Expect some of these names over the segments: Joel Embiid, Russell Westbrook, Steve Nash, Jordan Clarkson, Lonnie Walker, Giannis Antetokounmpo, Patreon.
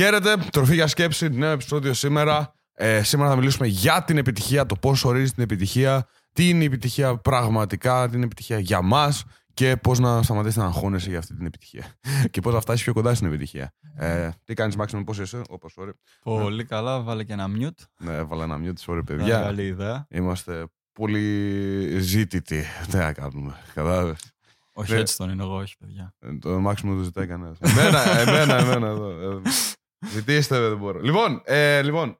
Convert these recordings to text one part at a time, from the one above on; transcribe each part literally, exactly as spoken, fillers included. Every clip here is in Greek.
Χαίρετε, τροφή σκέψη, νέο επεισόδιο σήμερα. Ε, σήμερα θα μιλήσουμε για την επιτυχία, το πώς ορίζει την επιτυχία, τι είναι η επιτυχία πραγματικά, τι είναι η επιτυχία για μας και πώς να σταματήσεις να αγχώνεσαι για αυτή την επιτυχία. Και πώς να φτάσεις πιο κοντά στην επιτυχία. Ε, τι κάνεις, Μάξιμο, πώς είσαι, όπως sorry. Πολύ καλά, βάλε και ένα mute. Ναι, έβαλα ένα mute, sorry, παιδιά. Καλή ιδέα. Είμαστε πολύ ζήτητοι. Τι να κάνουμε, κατάλαβες. Όχι, έτσι τον είναι εγώ, όχι, παιδιά. Το Μάξιμο το ζητάει κανένας. Εμένα, εμένα, εμένα εδώ. Ζητήστε, δεν μπορώ. Λοιπόν, ε, λοιπόν.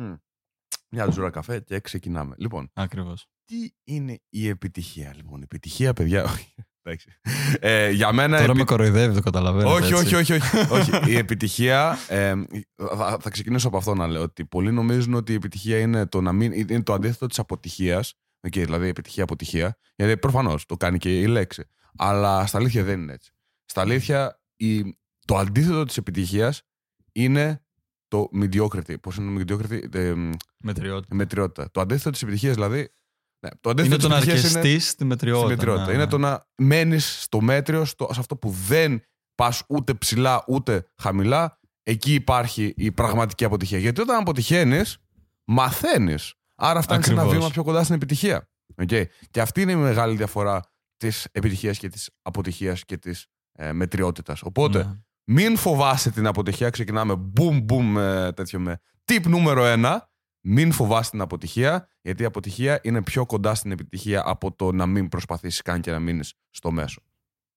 Mm. Μια τζούρα καφέ και ξεκινάμε. Λοιπόν, ακριβώς. Τι είναι η επιτυχία, λοιπόν. Η επιτυχία, παιδιά. Όχι, εντάξει. Ε, για μένα. Τώρα επι... με κοροϊδεύει, το καταλαβαίνω. Όχι, όχι, όχι, όχι, όχι. Η επιτυχία. Ε, θα, θα ξεκινήσω από αυτό να λέω. Ότι πολλοί νομίζουν ότι η επιτυχία είναι το, να μην, είναι το αντίθετο της αποτυχίας. Okay, δηλαδή, επιτυχία-αποτυχία. Γιατί προφανώς το κάνει και η λέξη. Αλλά στα αλήθεια δεν είναι έτσι. Στα αλήθεια, η, το αντίθετο της επιτυχίας είναι το mediocrity. Πώς είναι το mediocrity? Ε, μετριότητα. μετριότητα. Το αντίθετο της επιτυχίας, δηλαδή. Ναι, το αντίθετο είναι το να αρκεστείς στη μετριότητα. Στη μετριότητα. Ναι, είναι ναι. Το να μένεις στο μέτριο, στο, σε αυτό που δεν πας ούτε ψηλά ούτε χαμηλά. Εκεί υπάρχει η πραγματική αποτυχία. Γιατί όταν αποτυχαίνεις, μαθαίνεις. Άρα φτάνεις ένα βήμα πιο κοντά στην επιτυχία. Okay. Και αυτή είναι η μεγάλη διαφορά της επιτυχίας και της αποτυχίας και της ε, μετριότητας. Οπότε. Ναι. Μην φοβάσαι την αποτυχία. Ξεκινάμε boom, boom, τέτοιο με. Tip νούμερο ένα. Μην φοβάσαι την αποτυχία, γιατί η αποτυχία είναι πιο κοντά στην επιτυχία από το να μην προσπαθήσεις καν και να μείνεις στο μέσο.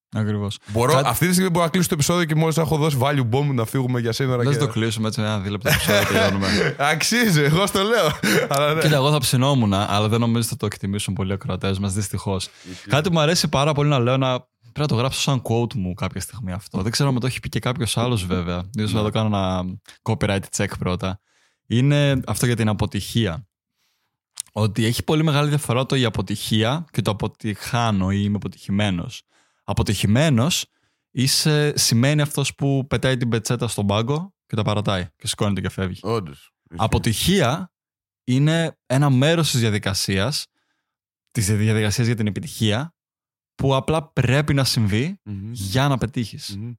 Ακριβώς. Μπορώ, Κάτι... αυτή τη στιγμή μπορώ να κλείσω το επεισόδιο και μόλις έχω δώσει value bomb να φύγουμε για σήμερα. Δεν και... το κλείσουμε έτσι ένα δίλεπτο επεισόδιο τελειώνουμε. Αξίζει, εγώ στο λέω. Ναι. Κοίτα, εγώ θα ψινόμουν, αλλά δεν νομίζω ότι θα το εκτιμήσουν πολλοί ακροατές μας, δυστυχώς. Κάτι που μου αρέσει πάρα πολύ να λέω να. Πρέπει να το γράψω σαν quote μου κάποια στιγμή αυτό. Δεν ξέρω αν το έχει πει και κάποιος άλλος, βέβαια. Ίσως να το κάνω ένα copyright check πρώτα. Είναι αυτό για την αποτυχία. Ότι έχει πολύ μεγάλη διαφορά το η αποτυχία και το αποτυχάνω ή είμαι αποτυχημένος. Αποτυχημένος είσαι, σημαίνει αυτός που πετάει την πετσέτα στον πάγκο και τα παρατάει και σηκώνεται και φεύγει. Όντως. Αποτυχία είναι ένα μέρος της διαδικασίας, της διαδικασίας για την επιτυχία, που απλά πρέπει να συμβεί mm-hmm. για να πετύχεις. Mm-hmm.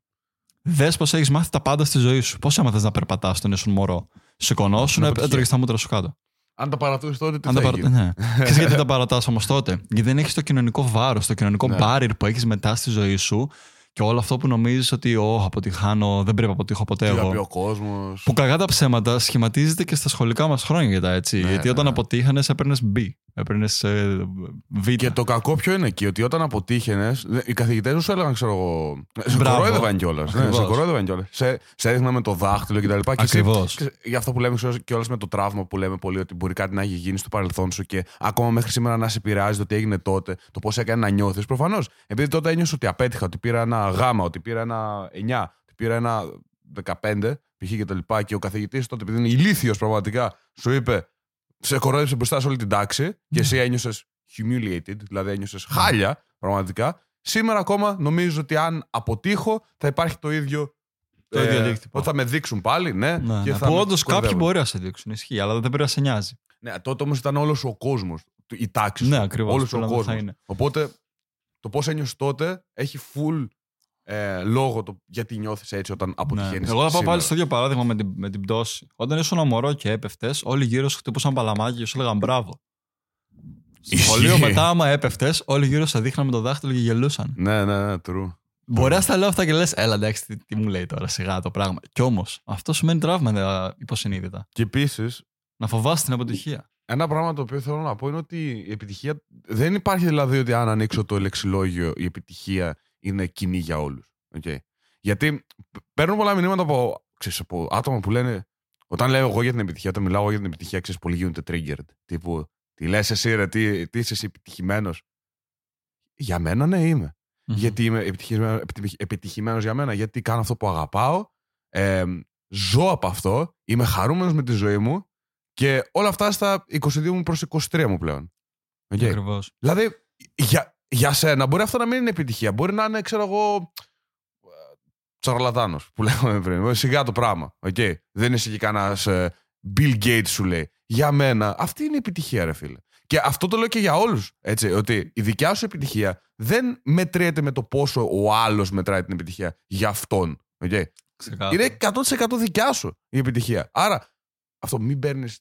Δες πως έχεις μάθει τα πάντα στη ζωή σου. Πώς έμαθες να περπατάς όταν ήσουν μωρό? Σηκωνόσουν, έτρωγες τα μούτρα σου κάτω. Αν τα παρατούσες τότε, τι θα έγινε? Ναι. Ξέρεις γιατί τα παρατάς όμως τότε? Γιατί δεν έχεις το κοινωνικό βάρος, το κοινωνικό ναι. barrier που έχεις μετά στη ζωή σου και όλο αυτό που νομίζεις ότι «Ωχ, αποτυχάνω, δεν πρέπει να αποτύχω ποτέ εγώ». Ο κόσμος. Που καγά τα ψέματα σχηματίζεται και στα σχολικά μας χρόνια, έτσι. Ναι, γιατί όταν ναι. αποτύχανες έπαιρνες B. Έπαιρνες β. Και το κακό ποιο είναι εκεί, ότι όταν αποτύχαινες, οι καθηγητές σου έλεγαν, ξέρω εγώ. Σε κορόιδευαν κιόλας. Ναι, σε κορόιδευαν κιόλας. Σε, σε έδειχναν με το δάχτυλο κτλ. Ακριβώς. Γι' αυτό που λέμε κιόλας με το τραύμα που λέμε πολύ, ότι μπορεί κάτι να έχει γίνει στο παρελθόν σου και ακόμα μέχρι σήμερα να σε επηρεάζει το τι έγινε τότε, το πώς έκανε να νιώθεις. Προφανώς. Επειδή τότε ένιωσε ότι απέτυχα, ότι πήρα ένα γάμα, ότι πήρα ένα εννιά, ότι πήρα ένα δεκαπέντε, π.χ. κτλ. Και ο καθηγητής τότε, επειδή είναι ηλίθιος πραγματικά, σου είπε. Σε κορόιδεψε μπροστά σε όλη την τάξη και εσύ ένιωσες humiliated, δηλαδή ένιωσες χάλια πραγματικά. Σήμερα ακόμα νομίζω ότι αν αποτύχω θα υπάρχει το ίδιο. Το ίδιο αντίκτυπο. Θα με δείξουν πάλι, ναι. ναι, και ναι. Θα που όντως κάποιοι μπορεί να σε δείξουν, ισχύει, αλλά δεν πρέπει να σε νοιάζει. Ναι, τότε όμως ήταν όλος ο κόσμος. Η τάξη. Ναι, ακριβώς. Όλος ο κόσμος. Οπότε το πώς ένιωσες τότε έχει full. Ε, λόγω του γιατί νιώθεις έτσι όταν αποτυχαίνεις. Ναι. Εγώ θα πάω πάλι στο ίδιο παράδειγμα με την, με την πτώση. Όταν ήσουν ένα μωρό και έπεφτες, όλοι γύρω σου χτυπούσαν παλαμάκι και σου έλεγαν μπράβο. Στο σχολείο μετά, άμα έπεφτες, όλοι γύρω σου δείχναν με το δάχτυλο και γελούσαν. Ναι, ναι, ναι, true. Μπορεί να στα λέω αυτά και λες, έλα εντάξει, τι, τι μου λέει τώρα σιγά το πράγμα. Κι όμως αυτό σημαίνει τραύμα υποσυνείδητα. Και επίσης. Να φοβάσαι την αποτυχία. Ένα πράγμα το οποίο θέλω να πω είναι ότι η επιτυχία. Δεν υπάρχει δηλαδή ότι αν ανοίξω το λεξιλόγιο η επιτυχία. Είναι κοινή για όλους. Okay. Γιατί παίρνω πολλά μηνύματα από, ξέρεις, από άτομα που λένε. Όταν λέω εγώ για την επιτυχία, όταν μιλάω εγώ για την επιτυχία, ξέρεις, πολλοί γίνονται triggered. Τύπου, τι λες εσύ, ρε, τι, τι είσαι εσύ επιτυχημένος? Για μένα, ναι, είμαι. Mm-hmm. Γιατί είμαι επιτυχημένος, επιτυχημένος για μένα, γιατί κάνω αυτό που αγαπάω, ε, ζω από αυτό, είμαι χαρούμενος με τη ζωή μου και όλα αυτά στα είκοσι δύο μου προς είκοσι τρία μου πλέον. Okay. Ακριβώς. Δηλαδή, για. Για σένα μπορεί αυτό να μην είναι επιτυχία. Μπορεί να είναι, ξέρω εγώ, τσαρλατάνος που λέγαμε πριν. Σιγά το πράγμα. Okay. Δεν είναι εσύ κανένας Bill Gates σου λέει. Για μένα αυτή είναι η επιτυχία, ρε φίλε. Και αυτό το λέω και για όλους. Έτσι, ότι η δικιά σου επιτυχία δεν μετριέται με το πόσο ο άλλος μετράει την επιτυχία για αυτόν. Okay. Ξεκάθαρα. Είναι εκατό τοις εκατό δικιά σου η επιτυχία. Άρα αυτό μην παίρνεις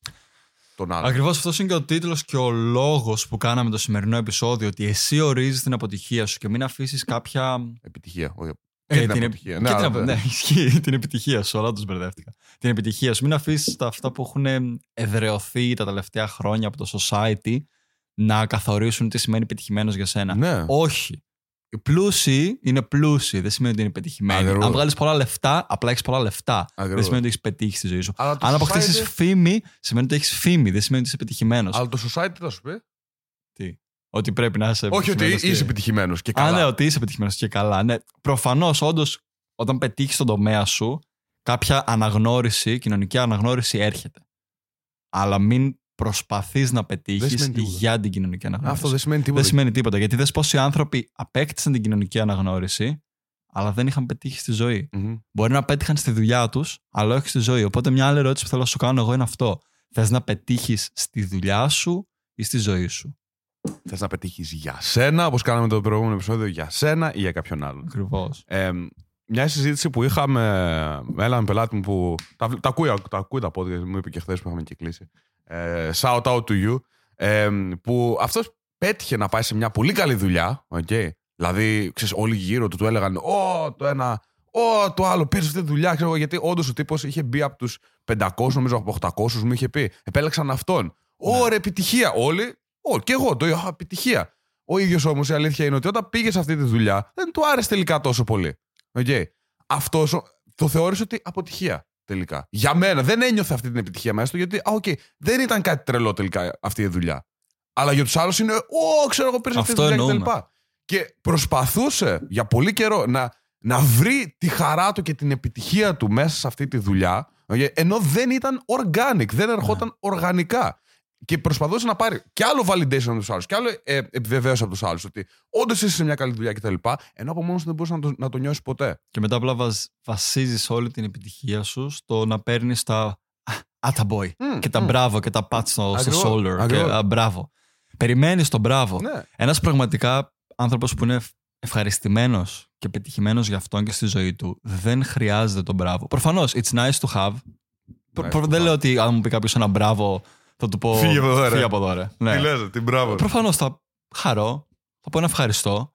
τον άλλο. Ακριβώς αυτός είναι και ο τίτλος και ο λόγος που κάναμε το σημερινό επεισόδιο. Ότι εσύ ορίζεις την αποτυχία σου και μην αφήσεις κάποια. Επιτυχία. Όχι. Ε, την επιτυχία. Ναι, την... ναι, ισχύει. Την επιτυχία σου. Όλα τους μπερδεύτηκα. Την επιτυχία σου. Μην αφήσεις τα αυτά που έχουν εδρεωθεί τα τελευταία χρόνια από το society να καθορίσουν τι σημαίνει πετυχημένος για σένα. Ναι. Όχι. Οι πλούσιοι είναι πλούσιοι. Δεν σημαίνει ότι είναι πετυχημένοι. Αγερούδα. Αν βγάλεις πολλά λεφτά, απλά έχεις πολλά λεφτά. Αγερούδα. Δεν σημαίνει ότι έχεις πετύχει στη ζωή σου. Αλλά αν αποκτήσεις society... φήμη, σημαίνει ότι έχεις φήμη. Δεν σημαίνει ότι είσαι πετυχημένος. Αλλά το society θα σου πει. Τι. Ότι πρέπει να είσαι. Όχι ότι είσαι πετυχημένος και καλά. Α, ναι, ότι είσαι πετυχημένος και καλά. Ναι. Προφανώς, όντως, όταν πετύχεις τον τομέα σου, κάποια αναγνώριση, κοινωνική αναγνώριση έρχεται. Αλλά μην προσπαθείς να πετύχεις για την κοινωνική αναγνώριση. Αυτό δεν σημαίνει τίποτα. Δεν σημαίνει τίποτα. Γιατί δες πόσοι άνθρωποι απέκτησαν την κοινωνική αναγνώριση, αλλά δεν είχαν πετύχει στη ζωή. Mm-hmm. Μπορεί να πέτυχαν στη δουλειά τους, αλλά όχι στη ζωή. Οπότε, μια άλλη ερώτηση που θέλω να σου κάνω εγώ είναι αυτό. Θες να πετύχεις στη δουλειά σου ή στη ζωή σου? Θες να πετύχεις για σένα, όπως κάναμε το προηγούμενο επεισόδιο, για σένα ή για κάποιον άλλον? Ακριβώς. Ε, μια συζήτηση που είχαμε με έναν πελάτη μου που. Τα, τα ακούει τα, τα πόδια, μου είπε και χθες που είχαμε κυκλήσει. Ε, shout out to you. Ε, που αυτός πέτυχε να πάει σε μια πολύ καλή δουλειά. Okay. Δηλαδή, ξέρεις, όλοι γύρω του του έλεγαν: Ω, το ένα, Ω, το άλλο, παίρνει αυτή τη δουλειά. Ξέρω, γιατί όντως ο τύπος είχε μπει από τους πεντακόσιους, νομίζω από οκτακόσιους, μου είχε πει. Επέλεξαν αυτόν. Ωραία, επιτυχία. Όλοι. Ω, και εγώ το είχα επιτυχία. Ο ίδιος όμως η αλήθεια είναι ότι όταν πήγε σε αυτή τη δουλειά δεν του άρεσε τελικά τόσο πολύ. Okay. Αυτός το θεώρησε ότι αποτυχία τελικά. Για μένα δεν ένιωθε αυτή την επιτυχία μέσα του γιατί α, okay, δεν ήταν κάτι τρελό τελικά αυτή η δουλειά. Αλλά για τους άλλους είναι «Ω, ξέρω εγώ πήρες αυτή τη δουλειά» και τελικά. Και προσπαθούσε για πολύ καιρό να, να βρει τη χαρά του και την επιτυχία του μέσα σε αυτή τη δουλειά, okay, ενώ δεν ήταν organic, δεν ερχόταν yeah. οργανικά. Και προσπαθούσε να πάρει κι άλλο validation από τους άλλους, κι άλλο ε, επιβεβαίωση από τους άλλους, ότι όντως είσαι σε μια καλή δουλειά κτλ. Ενώ από μόνος δεν μπορούσε να το, να το νιώσει ποτέ. Και μετά απλά βαζ, βασίζεις όλη την επιτυχία σου στο να παίρνεις τα attaboy mm, και τα mm. μπράβο και τα pat στο shoulder. Και, α, μπράβο. Περιμένεις τον μπράβο. Ναι. Ένας πραγματικά άνθρωπος που είναι ευχαριστημένος και πετυχημένος γι' αυτόν και στη ζωή του δεν χρειάζεται τον μπράβο. Προφανώς, it's nice to have. Nice Προ, to δεν have. Λέω ότι αν μου πει κάποιος ένα μπράβο. Θα του πω. Φύγε από εδώ, ρε. Ναι. Τι λέτε, την μπράβο. Προφανώς θα χαρώ, θα πω ένα ευχαριστώ,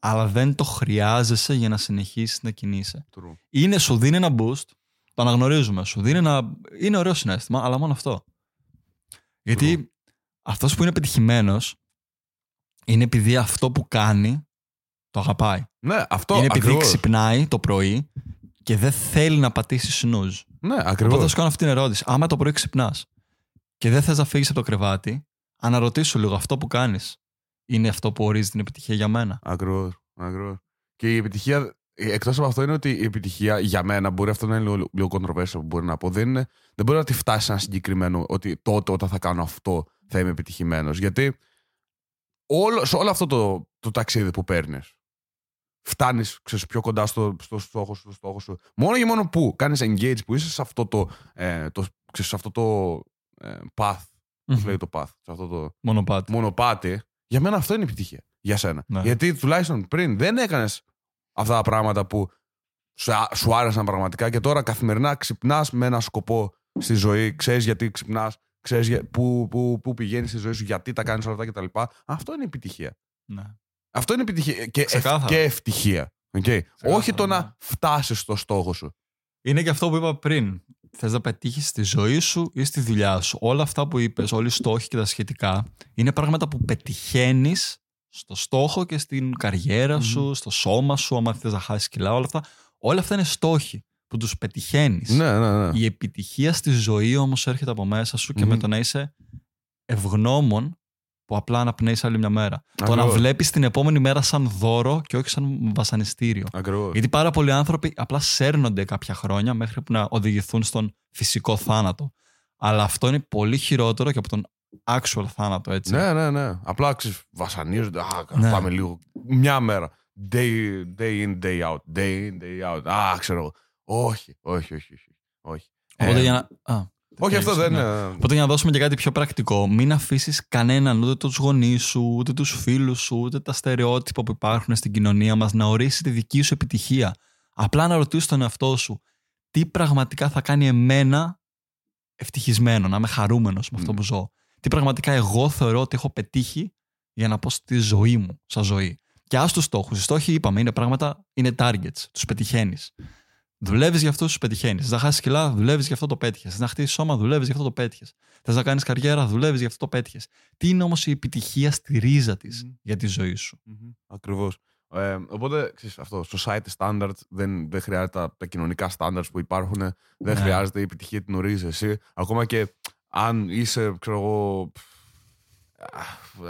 αλλά δεν το χρειάζεσαι για να συνεχίσεις να κινείσαι. True. Είναι, σου δίνει ένα boost, το αναγνωρίζουμε. Σου δίνει ένα. Είναι ωραίο συναίσθημα, αλλά μόνο αυτό. Γιατί True. Αυτός που είναι πετυχημένος είναι επειδή αυτό που κάνει το αγαπάει. Ναι, αυτό είναι επειδή ακριβώς. Ξυπνάει το πρωί και δεν θέλει να πατήσει snooze. Ναι, ακριβώς. Οπότε θα σου κάνω αυτή την ερώτηση. Άμα το πρωί ξυπνάς και δεν θες να φύγεις από το κρεβάτι, αναρωτήσου λίγο αυτό που κάνεις είναι αυτό που ορίζει την επιτυχία για μένα. Ακριβώς. Και η επιτυχία, εκτός από αυτό, είναι ότι η επιτυχία για μένα μπορεί αυτό να είναι λίγο, λίγο controversial που μπορεί να πω. Δεν, είναι, δεν μπορεί να τη φτάσει σε ένα συγκεκριμένο ότι τότε όταν θα κάνω αυτό θα είμαι επιτυχημένος. Γιατί όλο, σε όλο αυτό το, το ταξίδι που παίρνεις, φτάνεις ξέρεις, πιο κοντά στο, στο, στόχο σου, στο στόχο σου. Μόνο και μόνο που κάνεις engage, που είσαι σε αυτό το. Ε, το ξέρεις, σε αυτό το path, mm-hmm. λέει το path, σε αυτό το μονοπάτι. μονοπάτι, για μένα αυτό είναι επιτυχία. Για σένα. Ναι. Γιατί τουλάχιστον πριν δεν έκανες αυτά τα πράγματα που σου άρεσαν πραγματικά και τώρα καθημερινά ξυπνάς με ένα σκοπό στη ζωή, ξέρεις γιατί ξυπνάς, ξέρεις για... που, που, που πηγαίνεις στη ζωή σου, γιατί τα κάνεις όλα αυτά κτλ. Αυτό είναι επιτυχία. Ναι. Αυτό είναι επιτυχία και, ευ... και ευτυχία. Okay. Όχι το να φτάσεις στο στόχο σου. Είναι και αυτό που είπα πριν. Θες να πετύχεις στη ζωή σου ή στη δουλειά σου. Όλα αυτά που είπες, όλοι οι στόχοι και τα σχετικά, είναι πράγματα που πετυχαίνεις στο στόχο και στην καριέρα mm. σου, στο σώμα σου, άμα θες να χάσεις κιλά, όλα αυτά. Όλα αυτά είναι στόχοι που τους πετυχαίνεις. Ναι, ναι, ναι. Η επιτυχία στη ζωή όμως έρχεται από μέσα σου mm. και με το να είσαι ευγνώμων που απλά αναπνέεις άλλη μια μέρα. Ακριβώς. Το να βλέπεις την επόμενη μέρα σαν δώρο και όχι σαν βασανιστήριο. Ακριβώς. Γιατί πάρα πολλοί άνθρωποι απλά σέρνονται κάποια χρόνια μέχρι που να οδηγηθούν στον φυσικό θάνατο. Αλλά αυτό είναι πολύ χειρότερο και από τον actual θάνατο, έτσι. Ναι, ναι, ναι. Απλά βασανίζονται. Α, ναι. Πάμε λίγο. Μια μέρα. Day, day in, day out. Day in, day out. Α, ξέρω. Όχι, όχι, όχι. όχι, όχι. Οπότε ε... για να... Α. Όχι, αυτό δεν είναι. Οπότε για να δώσουμε και κάτι πιο πρακτικό, μην αφήσεις κανέναν, ούτε τους γονείς σου, ούτε τους φίλους σου, ούτε τα στερεότυπα που υπάρχουν στην κοινωνία μας να ορίσει τη δική σου επιτυχία. Απλά να ρωτήσεις τον εαυτό σου, τι πραγματικά θα κάνει εμένα ευτυχισμένο, να είμαι χαρούμενος με αυτό που ζω. Mm. Τι πραγματικά εγώ θεωρώ ότι έχω πετύχει για να πω στη ζωή μου, σαν ζωή. Και ας τους στόχους. Οι στόχοι, είπαμε, είναι πράγματα, είναι targets. Τους πετυχαίνεις. Δουλεύεις για αυτούς, τους πετυχαίνεις. Θα χάσεις κιλά, δουλεύεις για αυτό, το πέτυχες. Θες να χτίσεις σώμα, δουλεύεις για αυτό, το πέτυχες. Θες να κάνεις καριέρα, δουλεύεις για αυτό, το πέτυχες. Τι είναι όμως η επιτυχία στη ρίζα της mm. για τη ζωή σου. Mm-hmm. Ακριβώς. Ε, οπότε, ξέρεις, αυτό, society standards, δεν, δεν χρειάζεται τα, τα κοινωνικά standards που υπάρχουν, δεν ναι. χρειάζεται η επιτυχία, την ορίζεις εσύ. Ακόμα και αν είσαι, ξέρω εγώ,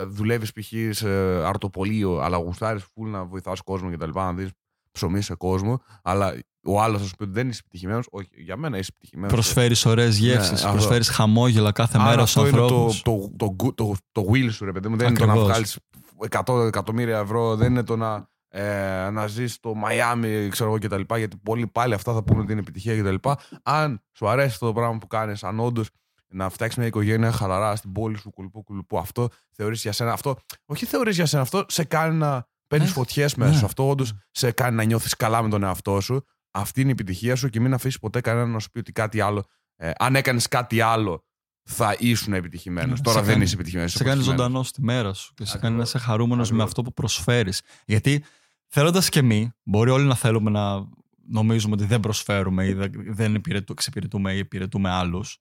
δουλεύεις π.χ. σε αρτοπολείο, αλλά γουστάρεις φουλ να βοηθάς κόσμο κτλ. Να δεις ψωμί σε κόσμο, αλλά ο άλλος θα σου πει ότι δεν είσαι επιτυχημένος. Όχι, για μένα είσαι επιτυχημένος. Προσφέρεις ωραίες γεύσεις, ναι, προσφέρεις χαμόγελα κάθε άρα μέρα στους ανθρώπους. Αυτό είναι το, το, το, το, το will σου, ρε παιδί μου. Δεν Ακριβώς. είναι το να βγάλεις εκατό εκατομμύρια ευρώ, δεν είναι το να, ε, να ζεις στο Μαϊάμι, ξέρω εγώ κτλ. Γιατί πολλοί πάλι αυτά θα πούνε ότι είναι επιτυχία κτλ. Αν σου αρέσει αυτό το πράγμα που κάνεις, αν όντως να φτιάξεις μια οικογένεια χαλαρά στην πόλη σου, κουλουπού, κουλουπού, αυτό θεωρείς για σένα. Αυτό, όχι θεωρείς για σένα, αυτό σε κάνει να παίρνεις φωτιές μέσα σου. Αυτό όντως σε κάνει να νιώθεις καλά με τον εαυτό σου. Αυτή είναι η επιτυχία σου και μην αφήσεις ποτέ κανένα να σου πει ότι κάτι άλλο. Ε, αν έκανες κάτι άλλο, θα ήσουν επιτυχημένος. Τώρα δεν είσαι επιτυχημένος. Σε κάνει ζωντανό τη μέρα σου και σε κάνει να είσαι χαρούμενος με αυτό που προσφέρεις. Γιατί θέλοντας και εμείς, μπορεί όλοι να θέλουμε να νομίζουμε ότι δεν προσφέρουμε ή δεν εξυπηρετούμε ή υπηρετούμε άλλους.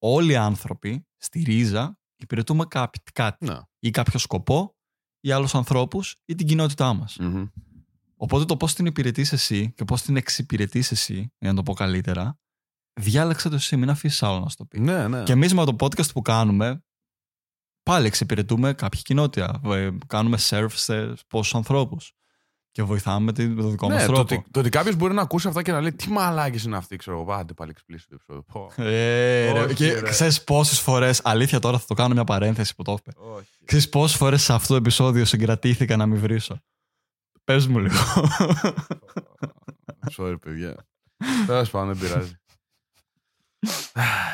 Όλοι οι άνθρωποι στη ρίζα υπηρετούμε κάτι, κάτι. Ναι. Ή κάποιο σκοπό, ή άλλους ανθρώπους, ή την κοινότητά μας. Mm-hmm. Οπότε το πώς την υπηρετείς εσύ και πώς την εξυπηρετείς εσύ, για να το πω καλύτερα, διάλεξε το εσύ, μην αφήσεις άλλο να σου το πει. Ναι, ναι. Και εμείς με το podcast που κάνουμε, πάλι εξυπηρετούμε κάποια κοινότητα. Κάνουμε serve σε πόσους ανθρώπους. Και βοηθάμε με το δικό ναι, μας τρόπο. Το, το ότι κάποιος μπορεί να ακούσει αυτά και να λέει τι μαλάκες είναι αυτοί, ξέρω εγώ. Πάντε πάλι εξπλήσει το επεισόδιο. Ε, ρε, και ξέρεις πόσες φορές, αλήθεια τώρα θα το κάνω μια παρένθεση που το έφερε. Ξέρεις πόσες φορές σε αυτό το επεισόδιο συγκρατήθηκα να μην βρίσω. Πες μου λίγο. Sorry, παιδιά. Τέλος πάντων, δεν πειράζει.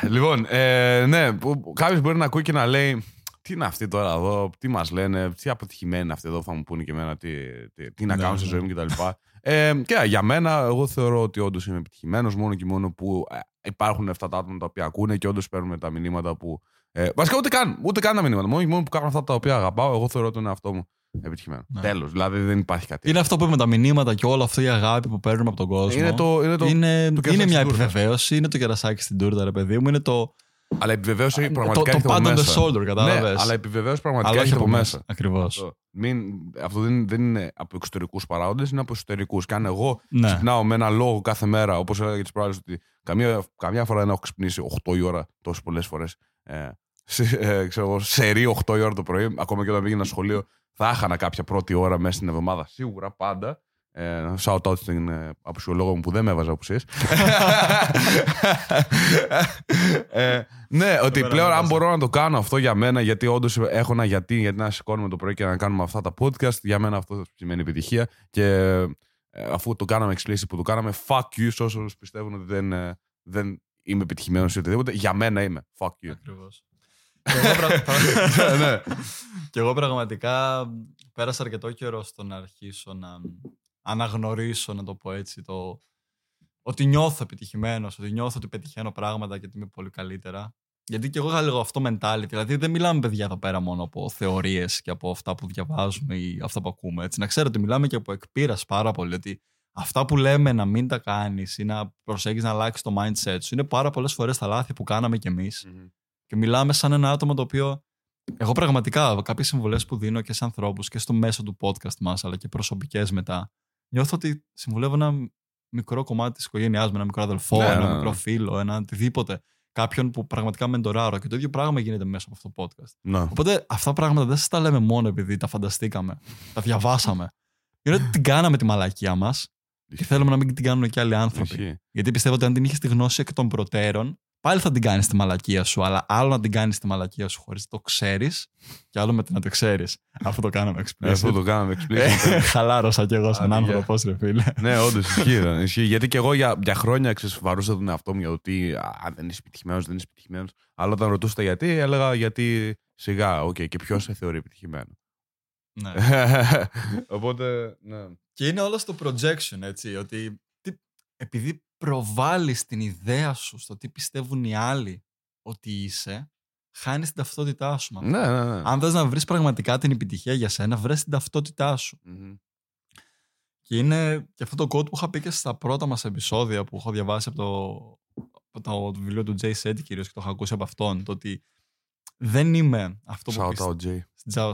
Λοιπόν, ε, ναι, κάποιος μπορεί να ακούει και να λέει. Τι είναι αυτοί τώρα εδώ, τι μας λένε, τι αποτυχημένοι είναι αυτοί εδώ, θα μου πούνε και εμένα τι, τι, τι να ναι, κάνω ναι. στη ζωή μου κτλ. ε, και για μένα, εγώ θεωρώ ότι όντως είμαι επιτυχημένος μόνο και μόνο που υπάρχουν αυτά τα άτομα τα οποία ακούνε και όντως παίρνουμε τα μηνύματα που. Ε, βασικά ούτε καν, ούτε καν τα μηνύματα. Μόνο και μόνο που κάνω αυτά τα οποία αγαπάω, εγώ θεωρώ τον εαυτό μου επιτυχημένο. Ναι. Τέλος, δηλαδή δεν υπάρχει κάτι. Είναι αυτό που είπαμε, τα μηνύματα και όλη αυτή η αγάπη που παίρνουμε από τον κόσμο. Είναι, το, είναι, το, είναι, το είναι μια επιβεβαίωση, είναι το κερασάκι στην τούρτα, ρε παιδί μου, είναι το. Αλλά επιβεβαίωση Α, πραγματικά το, το έχετε από μέσα. Shoulder, ναι, αλλά επιβεβαίωση πραγματικά αλλά έχετε από μέσα. Ακριβώς. Αυτό, μην, αυτό δεν, δεν είναι από εξωτερικούς παράγοντες, είναι από εσωτερικούς. Και αν εγώ ναι. ξυπνάω με ένα λόγο κάθε μέρα, όπως έλεγα και τις προάλλες, ότι καμία, καμία φορά δεν έχω ξυπνήσει οκτώ η ώρα τόσες πολλές φορές. Ε, σε, ε, ξέρω, σερί οκτώ η ώρα το πρωί, ακόμα και όταν πήγαινα σχολείο, θα έχανα κάποια πρώτη ώρα μέσα στην εβδομάδα. Σίγουρα πάντα. Shout out στην αποσιολόγο μου που δεν με έβαζα όπως εσείς. Ναι, ότι πλέον αν μπορώ να το κάνω αυτό για μένα, γιατί όντως έχω ένα γιατί, γιατί να σηκώνουμε το πρωί και να κάνουμε αυτά τα podcast, για μένα αυτό σημαίνει επιτυχία. Και αφού το κάναμε εξλήση που το κάναμε, fuck you σε όσους πιστεύουν ότι δεν, δεν είμαι επιτυχημένος ή οτιδήποτε. Για μένα είμαι. Fuck you. Ακριβώς. Και εγώ πραγματικά πέρασα αρκετό καιρό στο να αρχίσω να αναγνωρίσω, να το πω έτσι, το ότι νιώθω επιτυχημένος, ότι νιώθω ότι πετυχαίνω πράγματα και ότι είμαι πολύ καλύτερα. Γιατί και εγώ είχα λίγο αυτό mentality. Δηλαδή δεν μιλάμε, παιδιά, εδώ πέρα μόνο από θεωρίες και από αυτά που διαβάζουμε ή αυτά που ακούμε. Έτσι. Να ξέρετε, μιλάμε και από εκπείρας πάρα πολύ. Ότι αυτά που λέμε να μην τα κάνεις ή να προσέχεις να αλλάξεις το mindset σου είναι πάρα πολλές φορές τα λάθη που κάναμε κι εμείς. Mm-hmm. Και μιλάμε σαν ένα άτομο το οποίο. Εγώ πραγματικά κάποιες συμβουλές που δίνω και σε ανθρώπους και στο μέσο του podcast μας, αλλά και προσωπικές μετά. Νιώθω ότι συμβουλεύω ένα μικρό κομμάτι της οικογένειάς μου, ένα μικρό αδελφό, ναι, ένα ναι. μικρό φίλο, ένα οτιδήποτε. Κάποιον που πραγματικά με εντοράρω. Και το ίδιο πράγμα γίνεται μέσα από αυτό το podcast. Ναι. Οπότε αυτά πράγματα δεν σας τα λέμε μόνο επειδή τα φανταστήκαμε, τα διαβάσαμε. Είναι ότι την κάναμε τη μαλακία μας και θέλουμε να μην την κάνουν και άλλοι άνθρωποι. Γιατί πιστεύω ότι αν την είχες τη γνώση εκ των προτέρων, πάλι θα την κάνεις τη μαλακία σου, αλλά άλλο να την κάνεις τη μαλακία σου χωρίς το ξέρεις και άλλο με την να το ξέρεις. Αυτό το κάναμε explicit. Αυτό το κάναμε explicit. Χαλάρωσα κι εγώ σαν άνθρωπος, ρε φίλε. Ναι, όντως ισχύει. Γιατί κι εγώ για, για χρόνια ξεσφαρούσα τον εαυτό μου για το ότι α, δεν είσαι επιτυχημένος, δεν είσαι επιτυχημένος. Αλλά όταν ρωτούσα γιατί, έλεγα γιατί σιγά, οκ, okay, και ποιος σε θεωρεί επιτυχημένο. Ναι. Οπότε. Ναι. Και είναι όλα στο projection, έτσι. Ότι, τι, επειδή προβάλλεις την ιδέα σου στο τι πιστεύουν οι άλλοι ότι είσαι, χάνεις την ταυτότητά σου. Ναι, ναι, ναι. Αν θες να βρεις πραγματικά την επιτυχία για σένα, βρες την ταυτότητά σου. Mm-hmm. Και είναι και αυτό το κόντ που είχα πει και στα πρώτα μας επεισόδια που έχω διαβάσει από το, από το, το βιβλίο του Jay Shetty κυρίως και το είχα ακούσει από αυτόν, το ότι δεν είμαι αυτό που πιστεύω.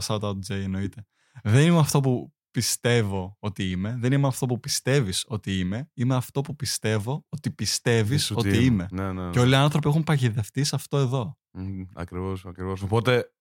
Shout out Jay, εννοείται. Δεν είμαι αυτό που πιστεύω ότι είμαι, δεν είμαι αυτό που πιστεύεις ότι είμαι, είμαι αυτό που πιστεύω ότι πιστεύεις ότι, ότι είμαι. Ναι, ναι, ναι. Και όλοι οι άνθρωποι έχουν παγιδευτεί σε αυτό εδώ. Mm, ακριβώς, ακριβώς. Οπότε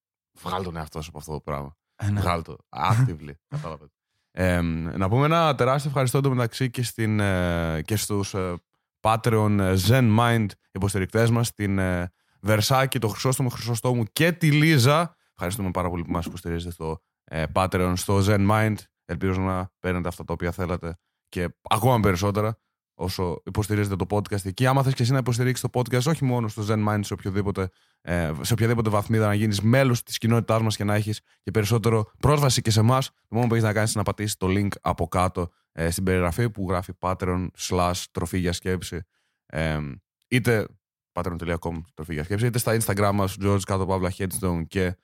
βγάλ' τον εαυτό σου από αυτό το πράγμα. Ε, ναι. Βγάλ' το. Actively. Κατάλαβες. Ε, να πούμε ένα τεράστιο ευχαριστώ εντωμεταξύ και, στην, ε, και στους ε, Patreon Zen Mind υποστηρικτές μας, την ε, Βερσάκη, τον Χρυσόστομο Χρυσόστομου και τη Λίζα. Ευχαριστούμε πάρα πολύ που μας υποστηρίζετε στο ε, Patreon, στο Zen Mind. Ελπίζω να παίρνετε αυτά τα οποία θέλατε και ακόμα περισσότερα όσο υποστηρίζετε το podcast εκεί. Άμα θες και εσύ να υποστηρίξεις το podcast, όχι μόνο στο Zen Mind, σε, οποιοδήποτε, ε, σε οποιαδήποτε βαθμίδα, να γίνεις μέλος της κοινότητάς μας και να έχεις και περισσότερο πρόσβαση και σε εμάς, το μόνο που έχεις να κάνεις είναι να πατήσεις το link από κάτω ε, στην περιγραφή που γράφει Patreon slash τροφίγια σκέψη. Ε, είτε patreon τελεία com τροφίγια σκέψη, είτε στα Instagram μας, George κάτω Παύλα Headstone και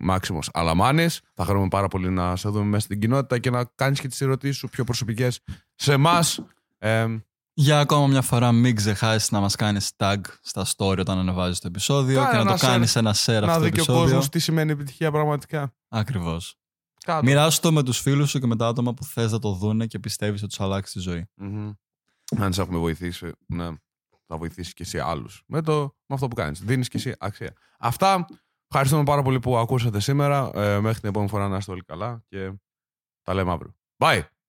Μάξιμος Αλαμάνης. Θα χαρούμε πάρα πολύ να σε δούμε μέσα στην κοινότητα και να κάνεις και τις ερωτήσεις σου πιο προσωπικές σε εμάς. Ε, για ακόμα μια φορά μην ξεχάσεις να μας κάνεις tag στα story όταν ανεβάζεις το επεισόδιο και να το κάνεις ένα share αυτό το επεισόδιο. Να δει και ο κόσμος τι σημαίνει επιτυχία πραγματικά. Ακριβώς. Μοιράσου το με τους φίλους σου και με τα άτομα που θες να το δούνε και πιστεύεις ότι σου αλλάξει τη ζωή. Mm-hmm. Αν σε έχουμε βοηθήσει, ναι, θα βοηθήσει και εσύ άλλους με, το, με αυτό που κάνεις. Δίνεις και εσύ αξία. Αυτά. Ευχαριστούμε πάρα πολύ που ακούσατε σήμερα. Ε, μέχρι την επόμενη φορά να είστε όλοι καλά και τα λέμε αύριο. Bye!